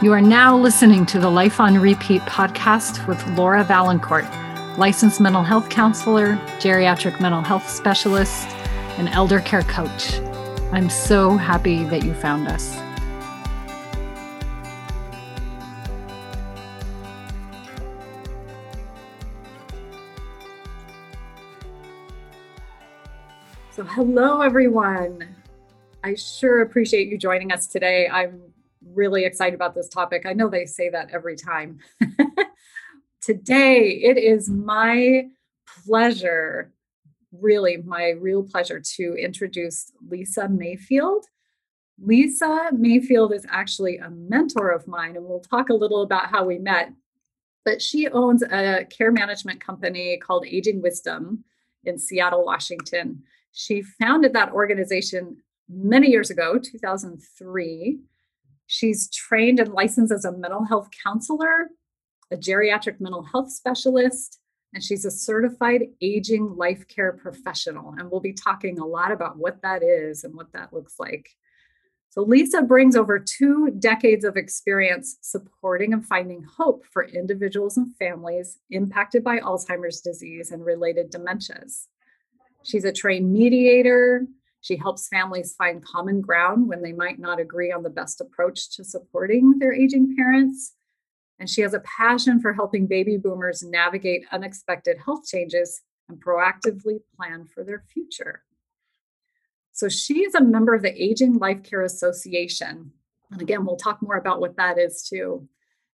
You are now listening to the Life on Repeat podcast with Laura Valancourt, licensed mental health counselor, geriatric mental health specialist, and elder care coach. I'm so happy that you found us. So hello, everyone. I sure appreciate you joining us today. I'm really excited about this topic. I know they say that every time. Today, it is my pleasure, really my real pleasure, to introduce Lisa Mayfield. Lisa Mayfield is actually a mentor of mine, and we'll talk a little about how we met. But she owns a care management company called Aging Wisdom in Seattle, Washington. She founded that organization many years ago, 2003. She's trained and licensed as a mental health counselor, a geriatric mental health specialist, and she's a certified aging life care professional. And we'll be talking a lot about what that is and what that looks like. So Lisa brings over 2 decades of experience supporting and finding hope for individuals and families impacted by Alzheimer's disease and related dementias. She's a trained mediator. She helps families find common ground when they might not agree on the best approach to supporting their aging parents. And she has a passion for helping baby boomers navigate unexpected health changes and proactively plan for their future. So she is a member of the Aging Life Care Association. And again, we'll talk more about what that is too.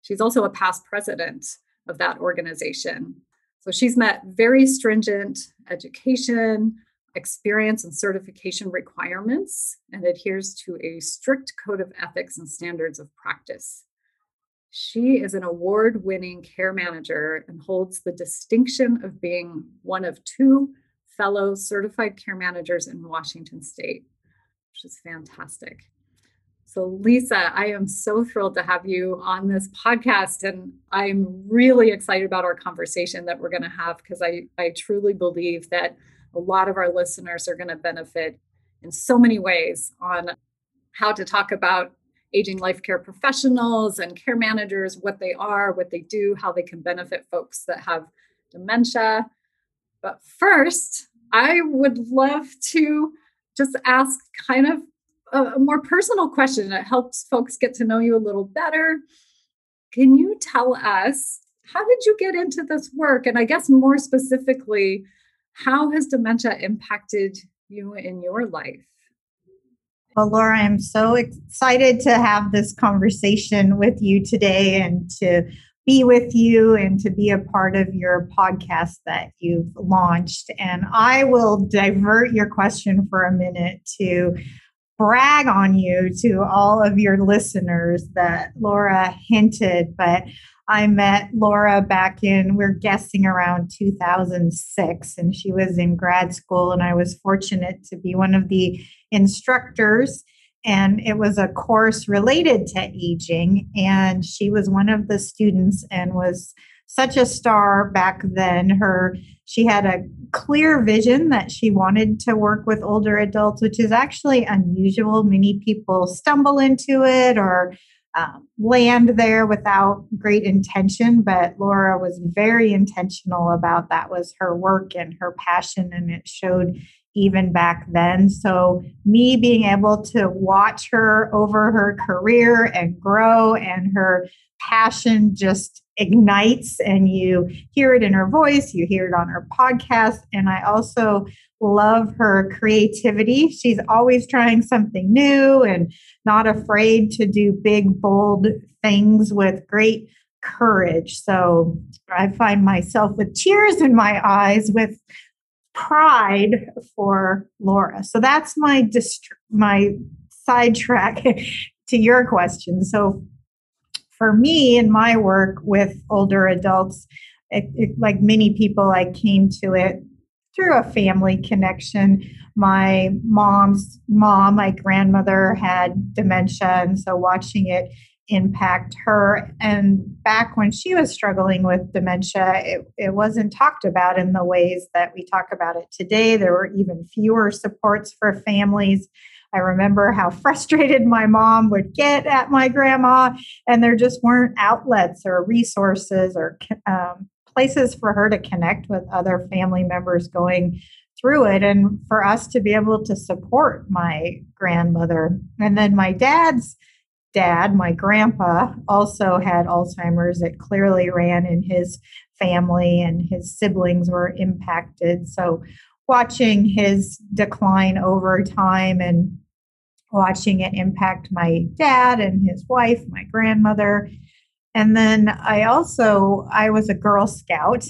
She's also a past president of that organization. So she's met very stringent education, experience, and certification requirements, and adheres to a strict code of ethics and standards of practice. She is an award-winning care manager and holds the distinction of being one of 2 fellow certified care managers in Washington State, which is fantastic. So Lisa, I am so thrilled to have you on this podcast, and I'm really excited about our conversation that we're going to have, because I truly believe that a lot of our listeners are going to benefit in so many ways on how to talk about aging life care professionals and care managers, what they are, what they do, how they can benefit folks that have dementia. But first, I would love to just ask kind of a more personal question that helps folks get to know you a little better. Can you tell us, how did you get into this work? And I guess more specifically, how has dementia impacted you in your life? Well, Laura, I'm so excited to have this conversation with you today and to be with you and to be a part of your podcast that you've launched. And I will divert your question for a minute to brag on you to all of your listeners that Laura hinted, but I met Laura back in, we're guessing around 2006, and she was in grad school, and I was fortunate to be one of the instructors, and it was a course related to aging, and she was one of the students and was such a star back then. She had a clear vision that she wanted to work with older adults, which is actually unusual. Many people stumble into it or land there without great intention, but Laura was very intentional about that was her work and her passion, and it showed even back then. So me being able to watch her over her career and grow, and her passion just ignites, and you hear it in her voice, you hear it on her podcast. And I also love her creativity. She's always trying something new and not afraid to do big, bold things with great courage. So I find myself with tears in my eyes with pride for Laura. So that's my sidetrack to your question. So for me in my work with older adults, like many people, I came to it through a family connection. My mom's mom, my grandmother, had dementia, and so watching it impact her. And back when she was struggling with dementia, it wasn't talked about in the ways that we talk about it today. There were even fewer supports for families I remember how frustrated my mom would get at my grandma, and there just weren't outlets or resources or places for her to connect with other family members going through it, and for us to be able to support my grandmother. And then my dad's dad, my grandpa, also had Alzheimer's. It clearly ran in his family, and his siblings were impacted. So watching his decline over time and watching it impact my dad and his wife, my grandmother. And then I was a Girl Scout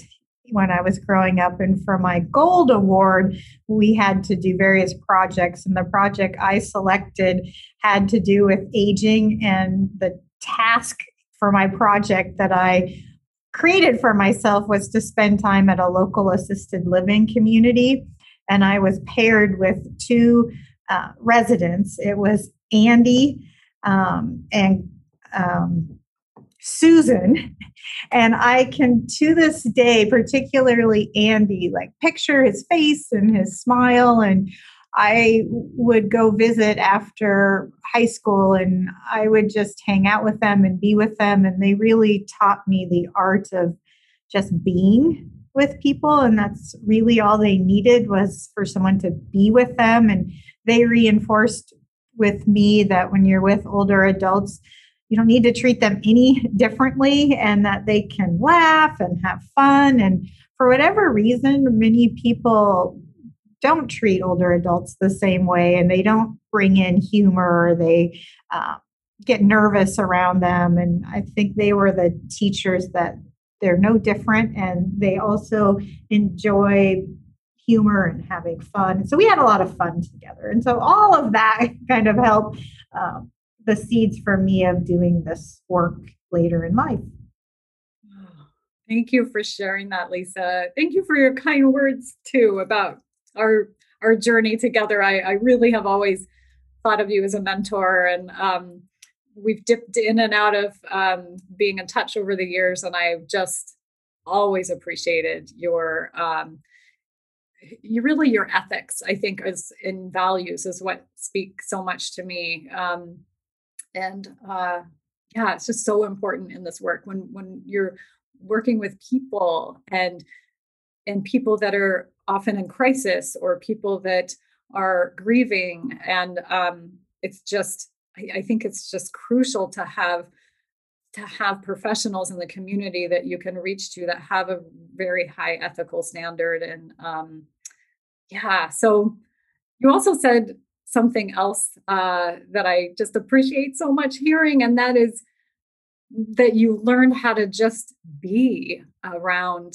when I was growing up, and for my Gold Award, we had to do various projects, and the project I selected had to do with aging, and the task for my project that I created for myself was to spend time at a local assisted living community, and I was paired with two residents. It was Andy and Susan, and I can, to this day, particularly Andy, like picture his face and his smile. And I would go visit after high school, and I would just hang out with them and be with them. And they really taught me the art of just being with people. And that's really all they needed, was for someone to be with them. And they reinforced with me that when you're with older adults, you don't need to treat them any differently, and that they can laugh and have fun. And for whatever reason, many people don't treat older adults the same way, and they don't bring in humor. They get nervous around them. And I think they were the teachers that they're no different, and they also enjoy humor and having fun. And so we had a lot of fun together. And so all of that kind of helped the seeds for me of doing this work later in life. Thank you for sharing that, Lisa. Thank you for your kind words too about our journey together. I really have always thought of you as a mentor, and we've dipped in and out of being in touch over the years. And I've just always appreciated your your ethics, I think, in values is what speaks so much to me. And it's just so important in this work when you're working with people and people that are often in crisis or people that are grieving. And it's just, I think it's just crucial to have professionals in the community that you can reach to that have a very high ethical standard. And so you also said something else that I just appreciate so much hearing, and that is that you learned how to just be around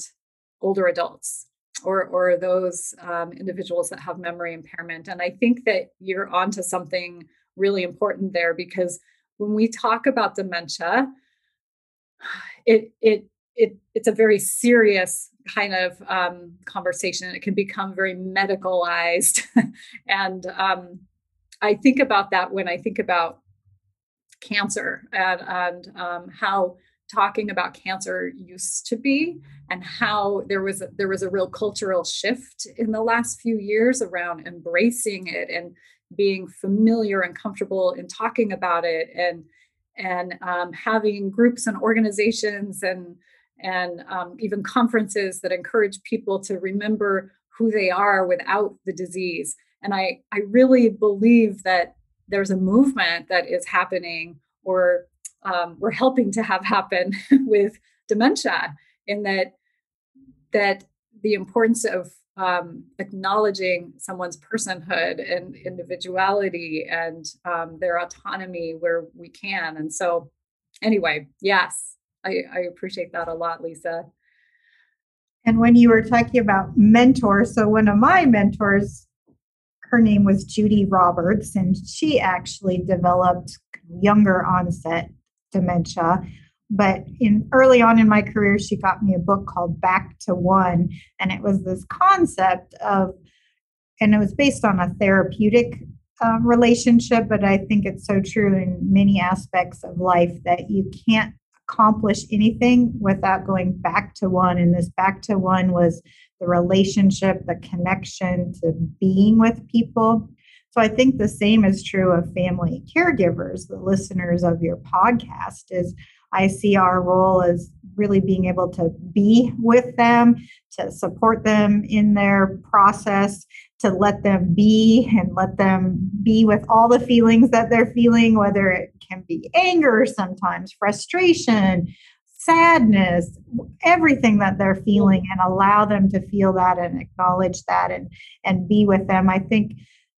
older adults or those individuals that have memory impairment. And I think that you're onto something really important there, because when we talk about dementia, it's a very serious kind of conversation. It can become very medicalized. And I think about that when I think about cancer and how talking about cancer used to be, and how there was a real cultural shift in the last few years around embracing it and being familiar and comfortable in talking about it, and having groups and organizations and even conferences that encourage people to remember who they are without the disease. And I really believe that there's a movement that is happening, or we're helping to have happen with dementia, in that the importance of acknowledging someone's personhood and individuality and their autonomy where we can. And so anyway, yes, I appreciate that a lot, Lisa. And when you were talking about mentors, so one of my mentors, her name was Judy Roberts, and she actually developed younger onset dementia. But early on in my career, she got me a book called Back to One. And it was this concept of, and it was based on a therapeutic relationship, but I think it's so true in many aspects of life, that you can't accomplish anything without going back to one. And this back to one was the relationship, the connection to being with people. So I think the same is true of family caregivers, the listeners of your podcast, is I see our role as really being able to be with them, to support them in their process, to let them be and let them be with all the feelings that they're feeling, whether it can be anger, sometimes frustration, sadness, everything that they're feeling, and allow them to feel that and acknowledge that and be with them. I think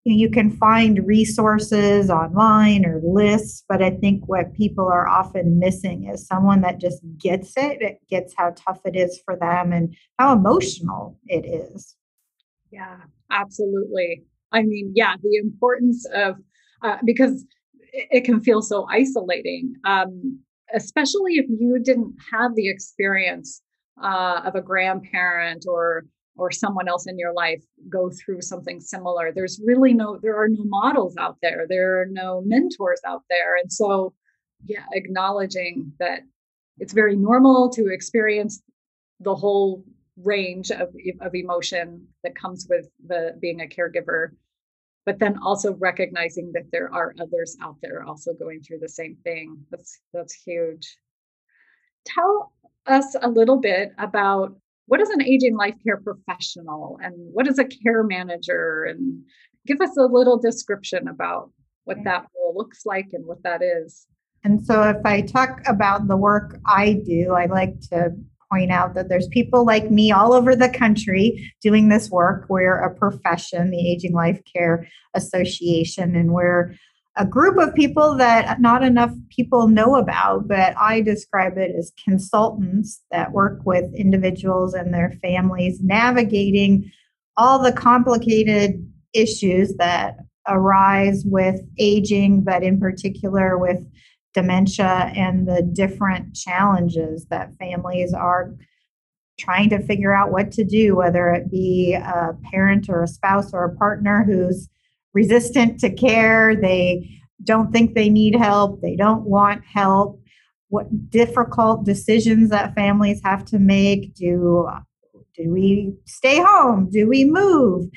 you can find resources online or lists, but I think what people are often missing is someone that just gets it. It gets how tough it is for them and how emotional it is. Yeah, absolutely. I mean, yeah, the importance of, because it can feel so isolating, especially if you didn't have the experience of a grandparent or someone else in your life go through something similar. There are no models out there. There are no mentors out there. And so, yeah, acknowledging that it's very normal to experience the whole range of emotion that comes with being a caregiver, but then also recognizing that there are others out there also going through the same thing. That's huge. Tell us a little bit about what is an aging life care professional and what is a care manager, and give us a little description about what that role looks like and what that is. And so if I talk about the work I do, I like to point out that there's people like me all over the country doing this work. We're a profession, the Aging Life Care Association, and we're a group of people that not enough people know about, but I describe it as consultants that work with individuals and their families navigating all the complicated issues that arise with aging, but in particular with dementia and the different challenges that families are trying to figure out what to do, whether it be a parent or a spouse or a partner who's resistant to care. They don't think they need help. They don't want help. What difficult decisions that families have to make. Do we stay home? Do we move?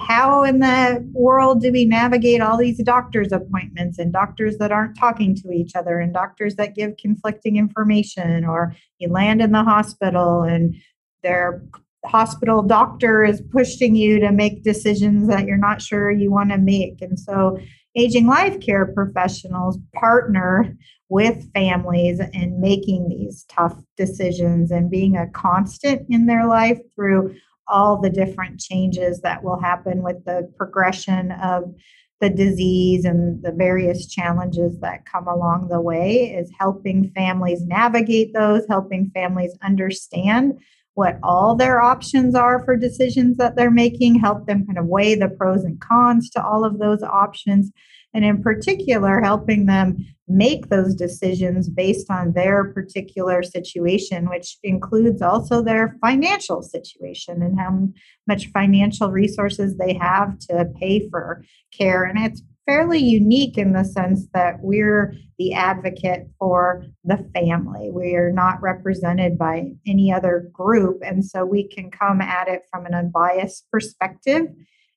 How in the world do we navigate all these doctor's appointments and doctors that aren't talking to each other and doctors that give conflicting information, or you land in the hospital and they're hospital doctor is pushing you to make decisions that you're not sure you want to make. And so aging life care professionals partner with families in making these tough decisions and being a constant in their life through all the different changes that will happen with the progression of the disease and the various challenges that come along the way, is helping families navigate those, helping families understand what all their options are for decisions that they're making, help them kind of weigh the pros and cons to all of those options, and in particular, helping them make those decisions based on their particular situation, which includes also their financial situation and how much financial resources they have to pay for care. And it's fairly unique in the sense that we're the advocate for the family. We are not represented by any other group. And so we can come at it from an unbiased perspective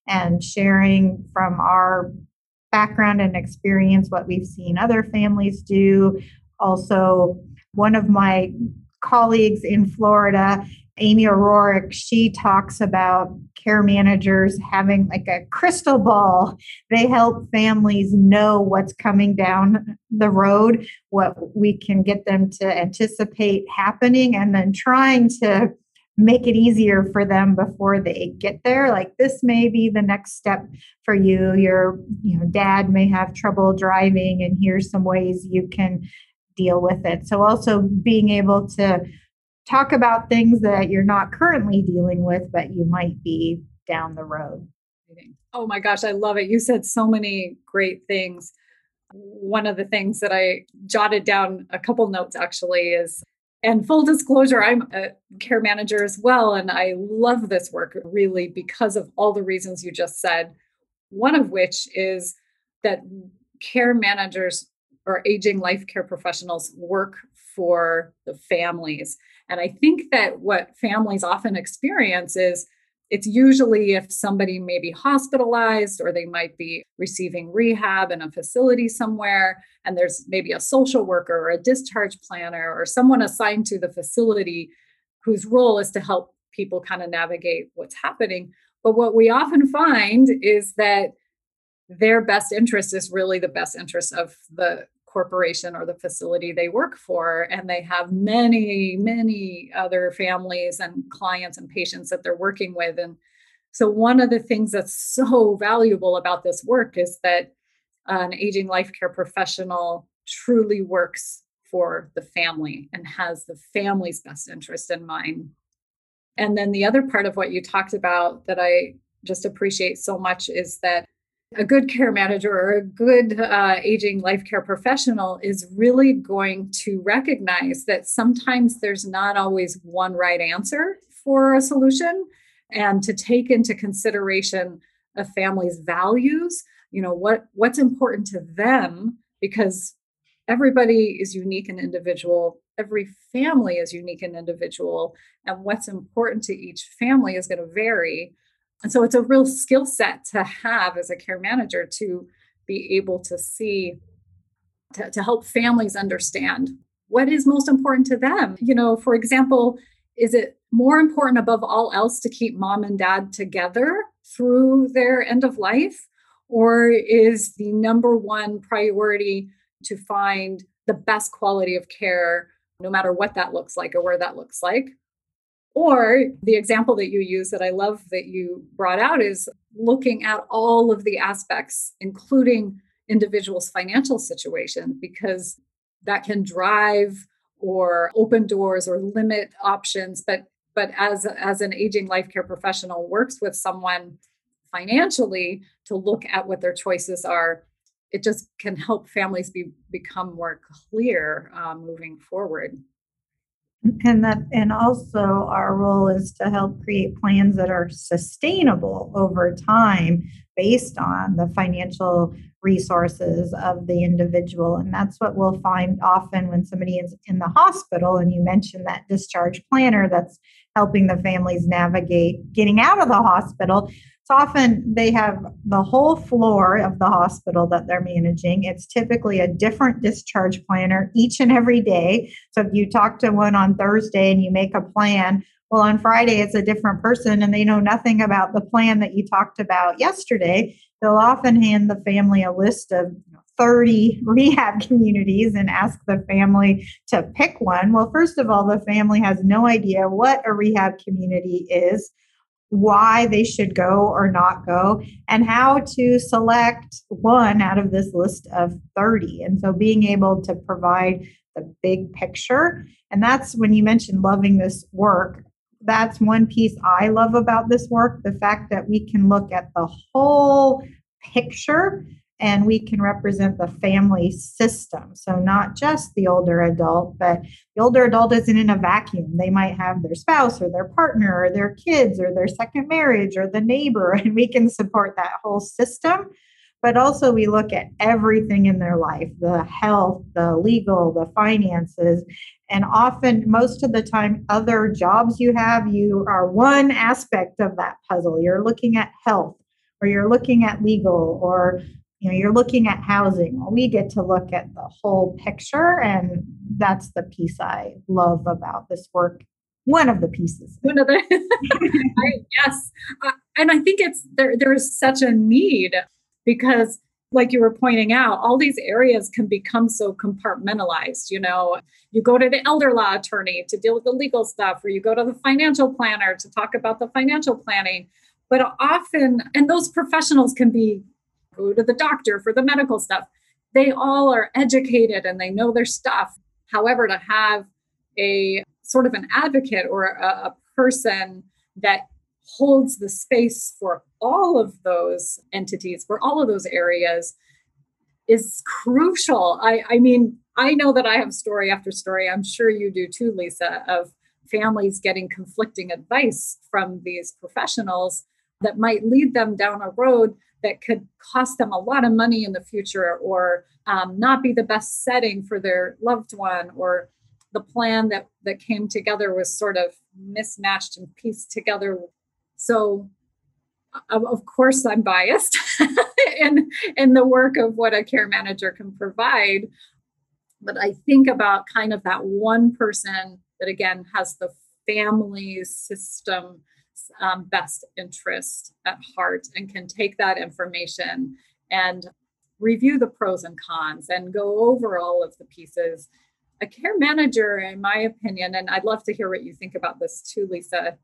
and sharing from our background and experience what we've seen other families do. Also, one of my colleagues in Florida, Amy O'Rourke, she talks about care managers having like a crystal ball. They help families know what's coming down the road, what we can get them to anticipate happening, and then trying to make it easier for them before they get there. Like, this may be the next step for you. Your dad may have trouble driving, and here's some ways you can deal with it. So also being able to talk about things that you're not currently dealing with, but you might be down the road. Oh my gosh, I love it. You said so many great things. One of the things that I jotted down, a couple notes actually, is, and full disclosure, I'm a care manager as well. And I love this work really because of all the reasons you just said, one of which is that care managers or aging life care professionals work for the families. And I think that what families often experience is It's usually if somebody may be hospitalized or they might be receiving rehab in a facility somewhere, and there's maybe a social worker or a discharge planner or someone assigned to the facility whose role is to help people kind of navigate what's happening. But what we often find is that their best interest is really the best interest of the corporation or the facility they work for. And they have many, many other families and clients and patients that they're working with. And so one of the things that's so valuable about this work is that an aging life care professional truly works for the family and has the family's best interest in mind. And then the other part of what you talked about that I just appreciate so much is that a good care manager or a good aging life care professional is really going to recognize that sometimes there's not always one right answer for a solution, and to take into consideration a family's values, you know, what's important to them, because everybody is unique and individual. Every family is unique and individual, and what's important to each family is going to vary. And so it's a real skill set to have as a care manager to be able to see, to help families understand what is most important to them. You know, for example, is it more important above all else to keep mom and dad together through their end of life? Or is the number one priority to find the best quality of care, no matter what that looks like or where that looks like? Or the example that you use that I love that you brought out is looking at all of the aspects, including individuals' financial situation, because that can drive or open doors or limit options. But as an aging life care professional works with someone financially to look at what their choices are, it just can help families become more clear moving forward. And also our role is to help create plans that are sustainable over time based on the financial resources of the individual. And that's what we'll find often when somebody is in the hospital. And you mentioned that discharge planner that's helping the families navigate getting out of the hospital. It's often they have the whole floor of the hospital that they're managing. It's typically a different discharge planner each and every day. So if you talk to one on Thursday and you make a plan, well, on Friday, it's a different person and they know nothing about the plan that you talked about yesterday. They'll often hand the family a list of 30 rehab communities and ask the family to pick one. Well, first of all, the family has no idea what a rehab community is, why they should go or not go, and how to select one out of this list of 30. And so being able to provide the big picture. And that's when you mentioned loving this work. That's one piece I love about this work, the fact that we can look at the whole picture and we can represent the family system. So not just the older adult, but the older adult isn't in a vacuum. They might have their spouse or their partner or their kids or their second marriage or the neighbor, and we can support that whole system. But also we look at everything in their life, the health, the legal, the finances, and often most of the time other jobs you have, you are one aspect of that puzzle. You're looking at health, or you're looking at legal, or you're looking at housing. Well, we get to look at the whole picture, and that's the piece I love about this work. One of the pieces. One of the yes, and I think it's there is such a need because, like you were pointing out, all these areas can become so compartmentalized. You know, you go to the elder law attorney to deal with the legal stuff, or you go to the financial planner to talk about the financial planning. But often, and those professionals can be. Go to the doctor for the medical stuff. They all are educated and they know their stuff. However, to have a sort of an advocate or a person that holds the space for all of those entities, for all of those areas is crucial. I mean, I know that I have story after story. I'm sure you do too, Lisa, of families getting conflicting advice from these professionals that might lead them down a road that could cost them a lot of money in the future, or not be the best setting for their loved one, or the plan that came together was sort of mismatched and pieced together So of course I'm biased in the work of what a care manager can provide. But I think about kind of that one person that, again, has the family system best interest at heart and can take that information and review the pros and cons and go over all of the pieces. A care manager, in my opinion, and I'd love to hear what you think about this too, Lisa.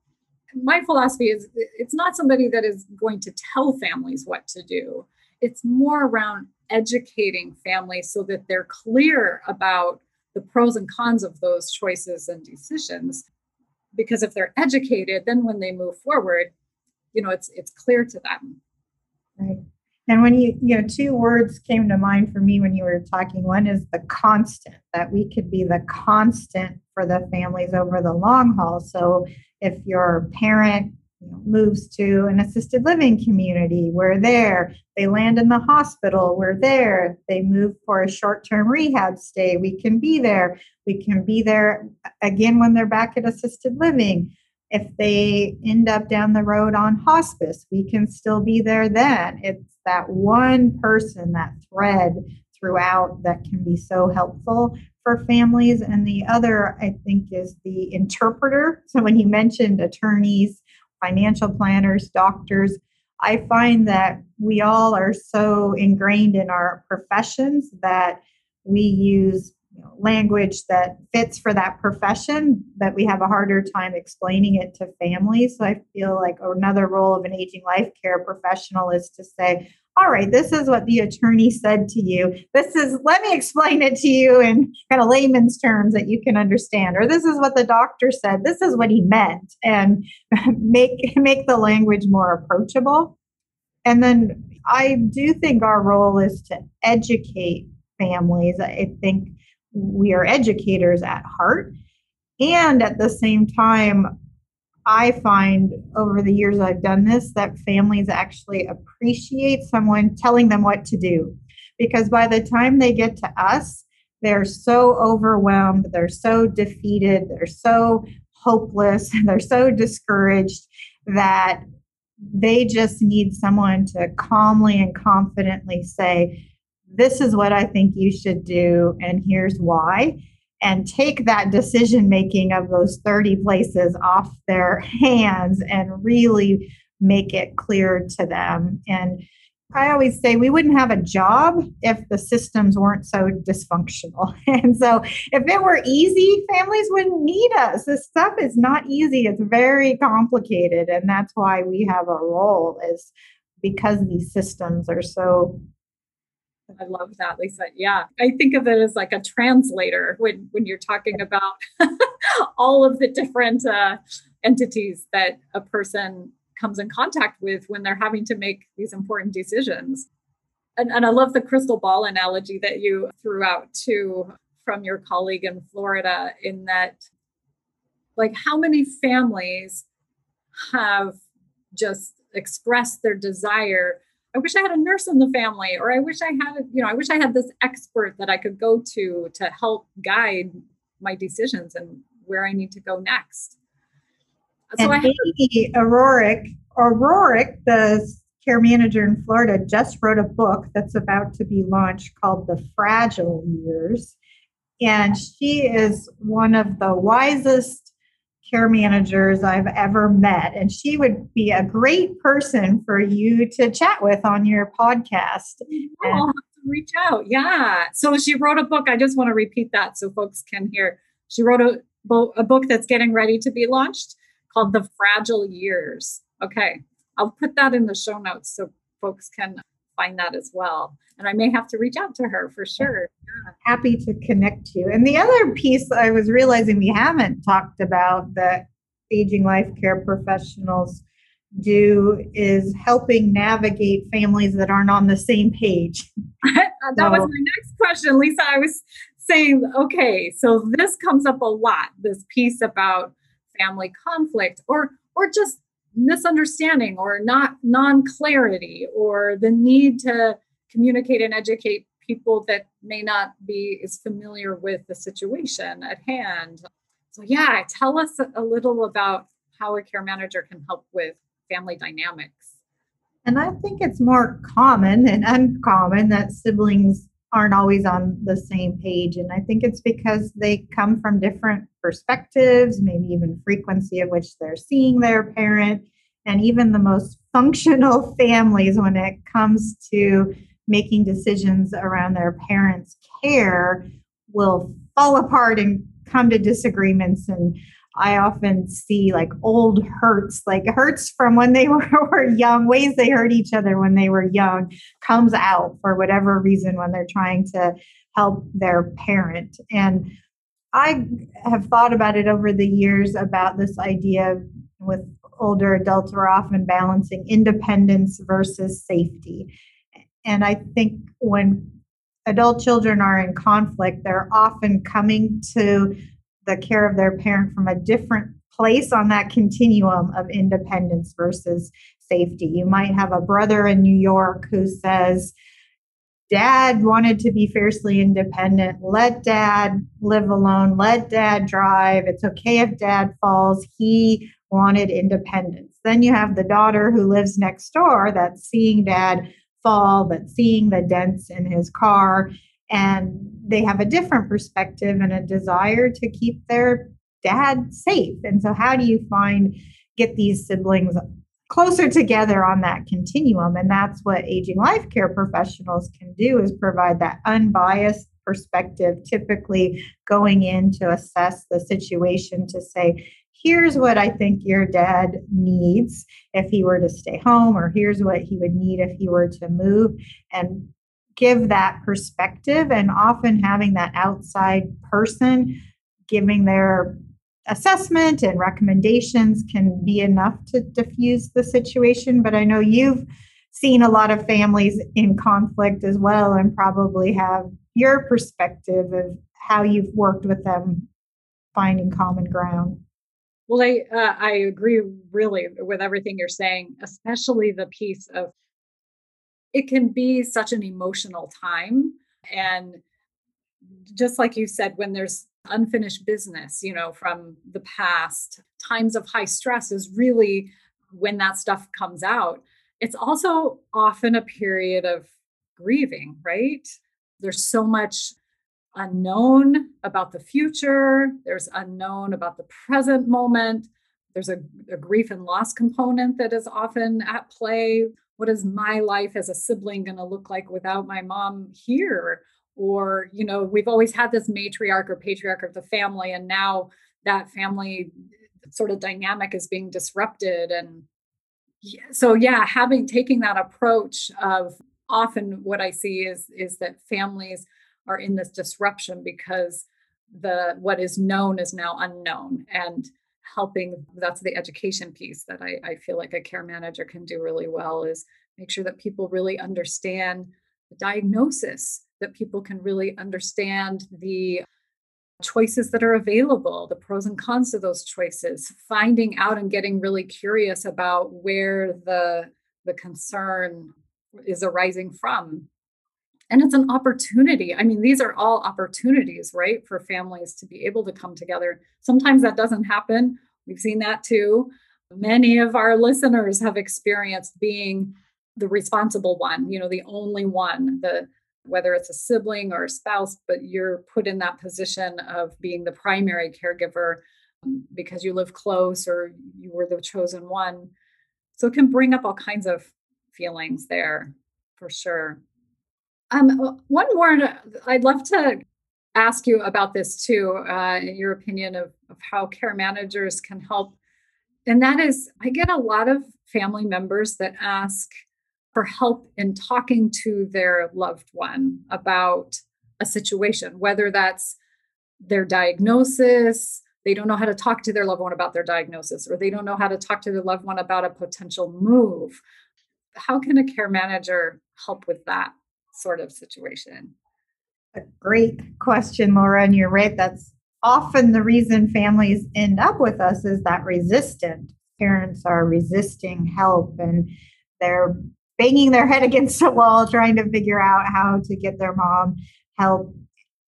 My philosophy is it's not somebody that is going to tell families what to do. It's more around educating families so that they're clear about the pros and cons of those choices and decisions. Because if they're educated, then when they move forward, you know, it's clear to them. Right. And when you know, two words came to mind for me when you were talking. One is the constant, that we could be the constant for the families over the long haul. So if your parent moves to an assisted living community, we're there. They land in the hospital, we're there. They move for a short-term rehab stay, we can be there. We can be there again when they're back at assisted living. If they end up down the road on hospice, we can still be there then. It's that one person, that thread throughout that can be so helpful for families. And the other, I think, is the interpreter. So when you mentioned attorneys, financial planners, doctors, I find that we all are so ingrained in our professions that we use language that fits for that profession, but we have a harder time explaining it to families. So I feel like another role of an aging life care professional is to say, all right, this is what the attorney said to you. Let me explain it to you in kind of layman's terms that you can understand. Or this is what the doctor said. This is what he meant. And make the language more approachable. And then I do think our role is to educate families. I think we are educators at heart. And at the same time, I find over the years I've done this that families actually appreciate someone telling them what to do, because by the time they get to us, they're so overwhelmed, they're so defeated, they're so hopeless, they're so discouraged that they just need someone to calmly and confidently say, this is what I think you should do, and here's why. And take that decision-making of those 30 places off their hands and really make it clear to them. And I always say we wouldn't have a job if the systems weren't so dysfunctional. And so if it were easy, families wouldn't need us. This stuff is not easy. It's very complicated. And that's why we have a role, is because these systems are so... I love that, Lisa. Yeah. I think of it as like a translator when you're talking about all of the different entities that a person comes in contact with when they're having to make these important decisions. And I love the crystal ball analogy that you threw out too from your colleague in Florida, in that, like, how many families have just expressed their desire, I wish I had a nurse in the family, or I wish I had, I wish I had this expert that I could go to help guide my decisions and where I need to go next. So and Amy O'Rourke, the care manager in Florida, just wrote a book that's about to be launched called The Fragile Years. And she is one of the wisest care managers I've ever met. And she would be a great person for you to chat with on your podcast. I'll have to reach out. Yeah. So she wrote a book. I just want to repeat that so folks can hear. She wrote a book that's getting ready to be launched called The Fragile Years. Okay. I'll put that in the show notes so folks can find that as well. And I may have to reach out to her for sure. Yeah. Happy to connect you. And the other piece I was realizing we haven't talked about that aging life care professionals do is helping navigate families that aren't on the same page. That was my next question, Lisa. I was saying, okay, so this comes up a lot, this piece about family conflict or just misunderstanding or not non-clarity, or the need to communicate and educate people that may not be as familiar with the situation at hand. So yeah, tell us a little about how a care manager can help with family dynamics. And I think it's more common and uncommon that siblings aren't always on the same page. And I think it's because they come from different perspectives, maybe even frequency at which they're seeing their parent, and even the most functional families when it comes to making decisions around their parents' care will fall apart and come to disagreements. And I often see like old hurts, like hurts from when they were young, ways they hurt each other when they were young, comes out for whatever reason when they're trying to help their parent. And I have thought about it over the years about this idea with older adults are often balancing independence versus safety. And I think when adult children are in conflict, they're often coming to the care of their parent from a different place on that continuum of independence versus safety. You might have a brother in New York who says, Dad wanted to be fiercely independent. Let Dad live alone. Let Dad drive. It's okay if Dad falls. He wanted independence. Then you have the daughter who lives next door that's seeing Dad fall, but seeing the dents in his car, and they have a different perspective and a desire to keep their dad safe. And so how do you get these siblings closer together on that continuum? And that's what aging life care professionals can do, is provide that unbiased perspective, typically going in to assess the situation to say, here's what I think your dad needs if he were to stay home, or here's what he would need if he were to move, and give that perspective. And often having that outside person giving their assessment and recommendations can be enough to diffuse the situation. But I know you've seen a lot of families in conflict as well, and probably have your perspective of how you've worked with them finding common ground. Well, I agree really with everything you're saying, especially the piece of it can be such an emotional time. And just like you said, when there's unfinished business, from the past, times of high stress is really when that stuff comes out. It's also often a period of grieving, right? There's so much unknown about the future. There's unknown about the present moment. There's a grief and loss component that is often at play. What is my life as a sibling going to look like without my mom here? Or, we've always had this matriarch or patriarch of the family, and now that family sort of dynamic is being disrupted. And so, taking that approach of often what I see is that families are in this disruption because what is known is now unknown, and helping, that's the education piece that I feel like a care manager can do really well, is make sure that people really understand the diagnosis, that people can really understand the choices that are available, the pros and cons to those choices, finding out and getting really curious about where the concern is arising from. And it's an opportunity. I mean, these are all opportunities, right, for families to be able to come together. Sometimes that doesn't happen. We've seen that too. Many of our listeners have experienced being the responsible one, the only one, whether it's a sibling or a spouse, but you're put in that position of being the primary caregiver because you live close or you were the chosen one. So it can bring up all kinds of feelings there, for sure. One more, I'd love to ask you about this too, your opinion of how care managers can help. And that is, I get a lot of family members that ask for help in talking to their loved one about a situation, whether that's their diagnosis, they don't know how to talk to their loved one about their diagnosis, or they don't know how to talk to their loved one about a potential move. How can a care manager help with that sort of situation? A great question, Laura, and you're right. That's often the reason families end up with us, is that resistant. Parents are resisting help, and they're banging their head against the wall trying to figure out how to get their mom help.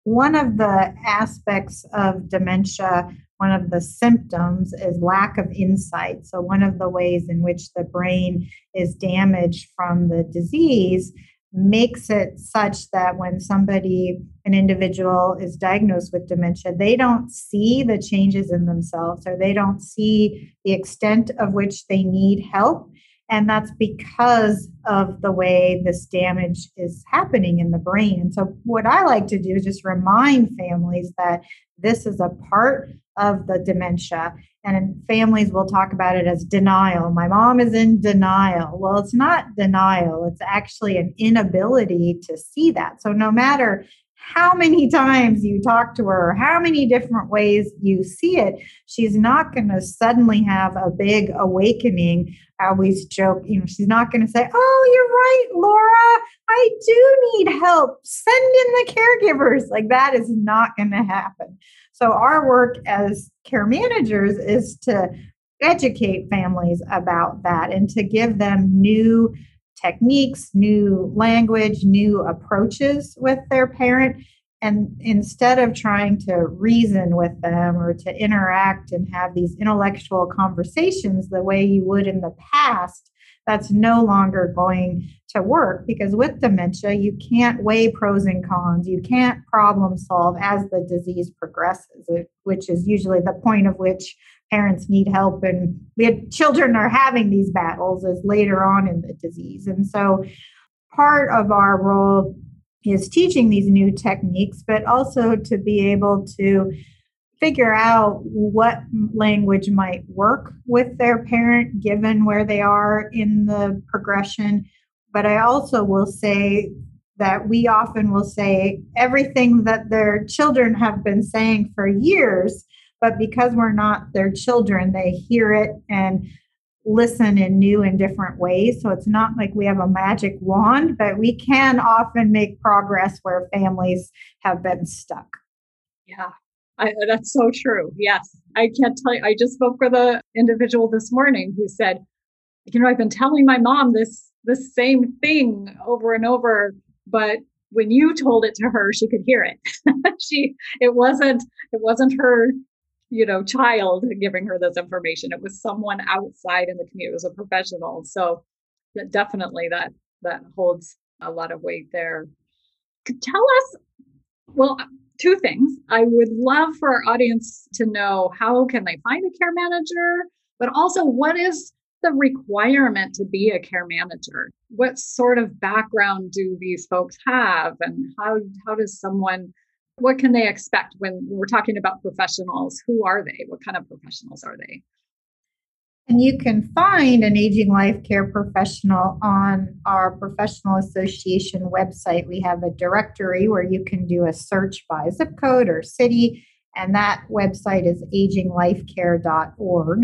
One of the aspects of dementia one of the symptoms is lack of insight. So one of the ways in which the brain is damaged from the disease makes it such that when an individual is diagnosed with dementia, they don't see the changes in themselves, or they don't see the extent of which they need help. And that's because of the way this damage is happening in the brain. And so what I like to do is just remind families that this is a part of the dementia. And families will talk about it as denial. My mom is in denial. Well, it's not denial. It's actually an inability to see that. So no matter how many times you talk to her, how many different ways you see it, she's not going to suddenly have a big awakening. I always joke, she's not going to say, "Oh, you're right, Laura, I do need help. Send in the caregivers." Like, that is not going to happen. So our work as care managers is to educate families about that and to give them new techniques, new language, new approaches with their parent. And instead of trying to reason with them or to interact and have these intellectual conversations the way you would in the past, that's no longer going to work, because with dementia, you can't weigh pros and cons. You can't problem solve as the disease progresses, which is usually the point of which parents need help, and children are having these battles is later on in the disease. And so part of our role is teaching these new techniques, but also to be able to figure out what language might work with their parent given where they are in the progression. But I also will say that we often will say everything that their children have been saying for years, but because we're not their children, they hear it and listen in new and different ways. So it's not like we have a magic wand, but we can often make progress where families have been stuck. Yeah, that's so true. Yes. I can't tell you, I just spoke with an individual this morning who said, I've been telling my mom this same thing over and over, but when you told it to her, she could hear it. It wasn't her child giving her this information. It was someone outside in the community. It was a professional. So that definitely that holds a lot of weight there. Tell us, well, two things. I would love for our audience to know how can they find a care manager, but also what is the requirement to be a care manager? What sort of background do these folks have, and how does someone, what can they expect when we're talking about professionals? Who are they? What kind of professionals are they? And you can find an aging life care professional on our professional association website. We have a directory where you can do a search by zip code or city, and that website is aginglifecare.org.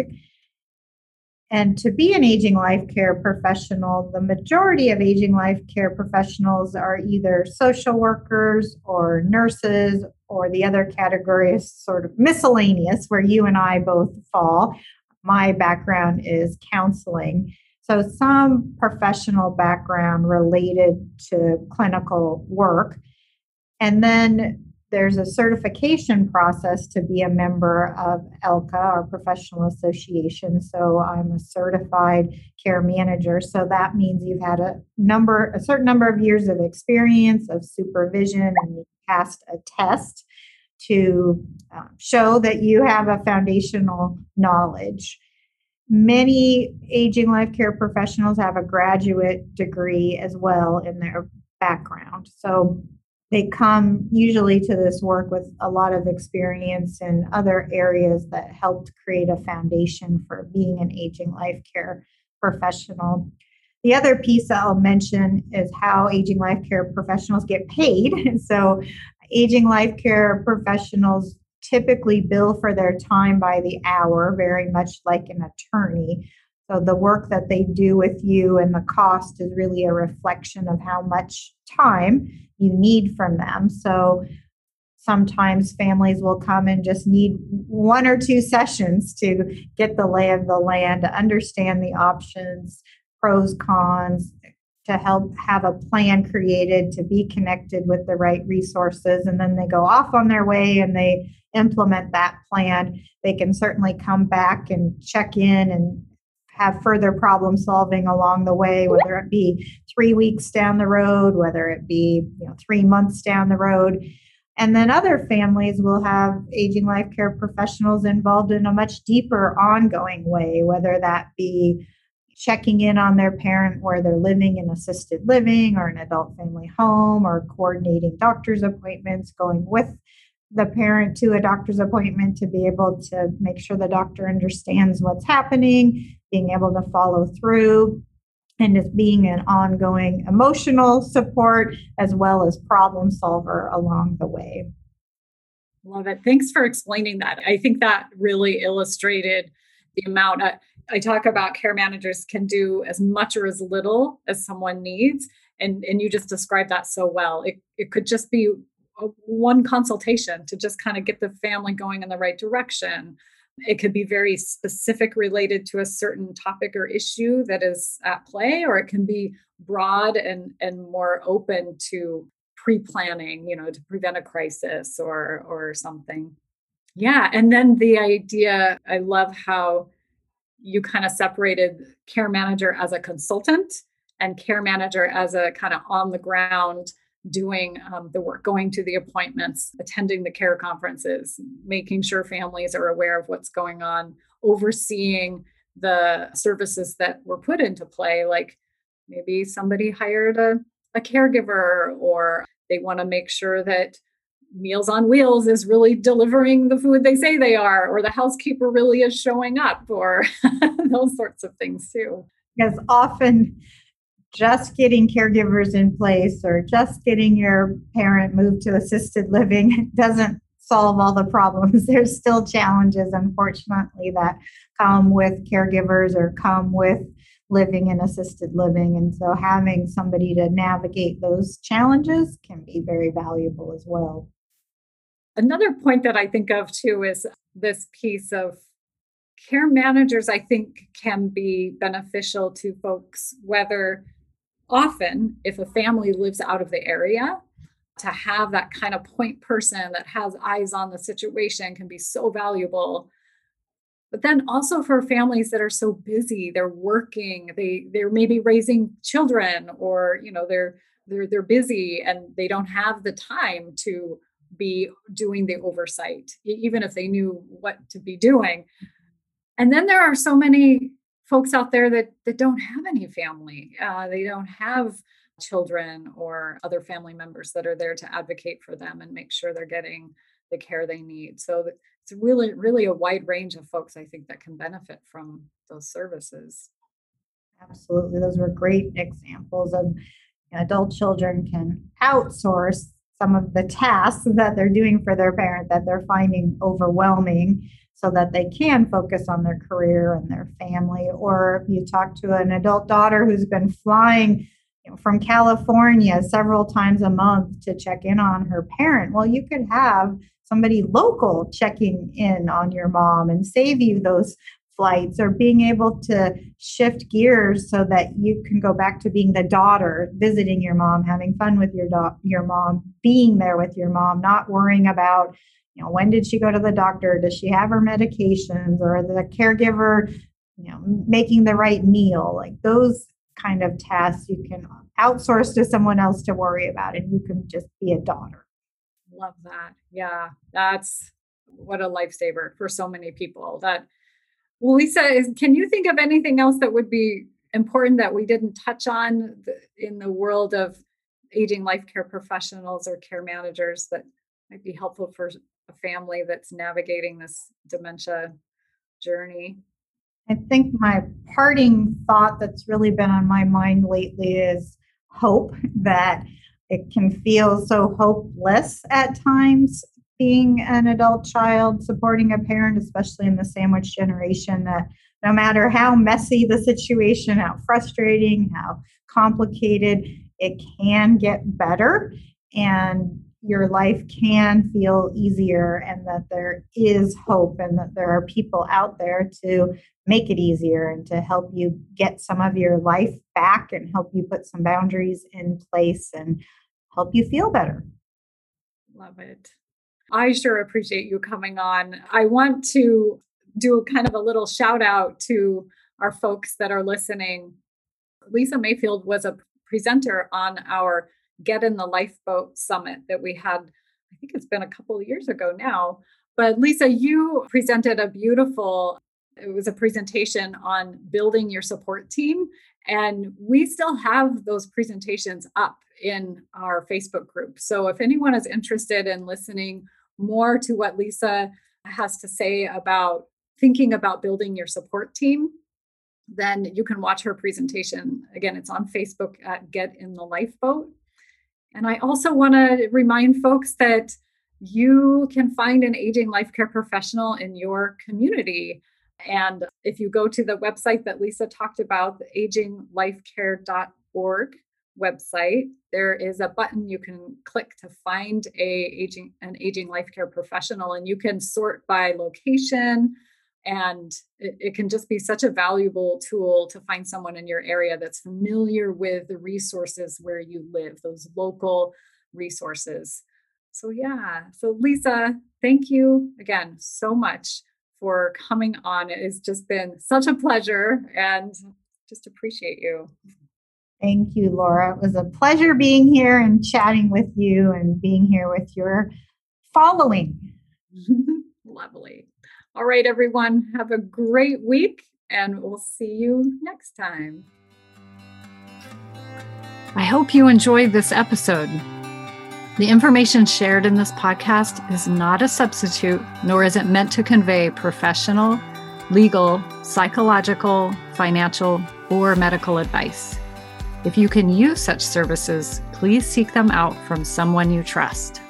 And to be an aging life care professional, the majority of aging life care professionals are either social workers or nurses, or the other category is sort of miscellaneous, where you and I both fall. My background is counseling. So some professional background related to clinical work. And then there's a certification process to be a member of ELCA, our professional association. So I'm a certified care manager. So that means you've had a certain number of years of experience of supervision, and you passed a test to show that you have a foundational knowledge. Many aging life care professionals have a graduate degree as well in their background. So they come usually to this work with a lot of experience in other areas that helped create a foundation for being an aging life care professional. The other piece I'll mention is how aging life care professionals get paid. And so aging life care professionals typically bill for their time by the hour, very much like an attorney. So the work that they do with you and the cost is really a reflection of how much time you need from them. So sometimes families will come and just need one or two sessions to get the lay of the land, to understand the options, pros, cons, to help have a plan created, to be connected with the right resources, and then they go off on their way and they implement that plan, they can certainly come back and check in and have further problem solving along the way, whether it be 3 weeks down the road, whether it be 3 months down the road. And then other families will have aging life care professionals involved in a much deeper ongoing way, whether that be checking in on their parent where they're living in assisted living or an adult family home, or coordinating doctor's appointments, going with the parent to a doctor's appointment to be able to make sure the doctor understands what's happening, being able to follow through, and just being an ongoing emotional support as well as problem solver along the way. Love it. Thanks for explaining that. I think that really illustrated the amount. I talk about care managers can do as much or as little as someone needs. And you just described that so well. It could just be one consultation to just kind of get the family going in the right direction. It could be very specific related to a certain topic or issue that is at play, or it can be broad and more open to pre-planning, to prevent a crisis or something. Yeah. And then the idea, I love how you kind of separated care manager as a consultant and care manager as a kind of on the ground doing the work, going to the appointments, attending the care conferences, making sure families are aware of what's going on, overseeing the services that were put into play, like maybe somebody hired a caregiver, or they want to make sure that Meals on Wheels is really delivering the food they say they are, or the housekeeper really is showing up, or those sorts of things too. Because often just getting caregivers in place or just getting your parent moved to assisted living doesn't solve all the problems. There's still challenges, unfortunately, that come with caregivers or come with living in assisted living. And so having somebody to navigate those challenges can be very valuable as well. Another point that I think of too is this piece of care managers, I think, can be beneficial to folks, whether often if a family lives out of the area, to have that kind of point person that has eyes on the situation can be so valuable. But then also for families that are so busy, they're working, they're maybe raising children, or they're busy and they don't have the time to be doing the oversight, even if they knew what to be doing. And then there are so many folks out there that don't have any family. They don't have children or other family members that are there to advocate for them and make sure they're getting the care they need. So it's really, really a wide range of folks, I think, that can benefit from those services. Absolutely. Those were great examples of adult children can outsource some of the tasks that they're doing for their parent that they're finding overwhelming so that they can focus on their career and their family. Or if you talk to an adult daughter who's been flying from California several times a month to check in on her parent, well, you could have somebody local checking in on your mom and save you those flights, or being able to shift gears so that you can go back to being the daughter, visiting your mom, having fun with your mom, being there with your mom, not worrying about, when did she go to the doctor? Does she have her medications? Or the caregiver, making the right meal? Like those kind of tasks you can outsource to someone else to worry about, and you can just be a daughter. Love that. Yeah, that's what a lifesaver for so many people. Well, Lisa, can you think of anything else that would be important that we didn't touch on in the world of aging life care professionals or care managers that might be helpful for a family that's navigating this dementia journey? I think my parting thought that's really been on my mind lately is hope, that it can feel so hopeless at times. Being an adult child, supporting a parent, especially in the sandwich generation, that no matter how messy the situation, how frustrating, how complicated, it can get better. And your life can feel easier and that there is hope and that there are people out there to make it easier and to help you get some of your life back and help you put some boundaries in place and help you feel better. Love it. I sure appreciate you coming on. I want to do kind of a little shout out to our folks that are listening. Lisa Mayfield was a presenter on our Get in the Lifeboat Summit that we had, I think it's been a couple of years ago now. But Lisa, you presented it was a presentation on building your support team. And we still have those presentations up in our Facebook group. So if anyone is interested in listening more to what Lisa has to say about thinking about building your support team, then you can watch her presentation. Again, it's on Facebook at Get in the Lifeboat. And I also want to remind folks that you can find an aging life care professional in your community. And if you go to the website that Lisa talked about, the aginglifecare.org website, there is a button you can click to find an aging life care professional, and you can sort by location. And it can just be such a valuable tool to find someone in your area that's familiar with the resources where you live, those local resources. So yeah, so Lisa, thank you again so much for coming on. It has just been such a pleasure and just appreciate you. Thank you, Laura. It was a pleasure being here and chatting with you and being here with your following. Lovely. All right, everyone, have a great week and we'll see you next time. I hope you enjoyed this episode. The information shared in this podcast is not a substitute, nor is it meant to convey professional, legal, psychological, financial, or medical advice. If you can use such services, please seek them out from someone you trust.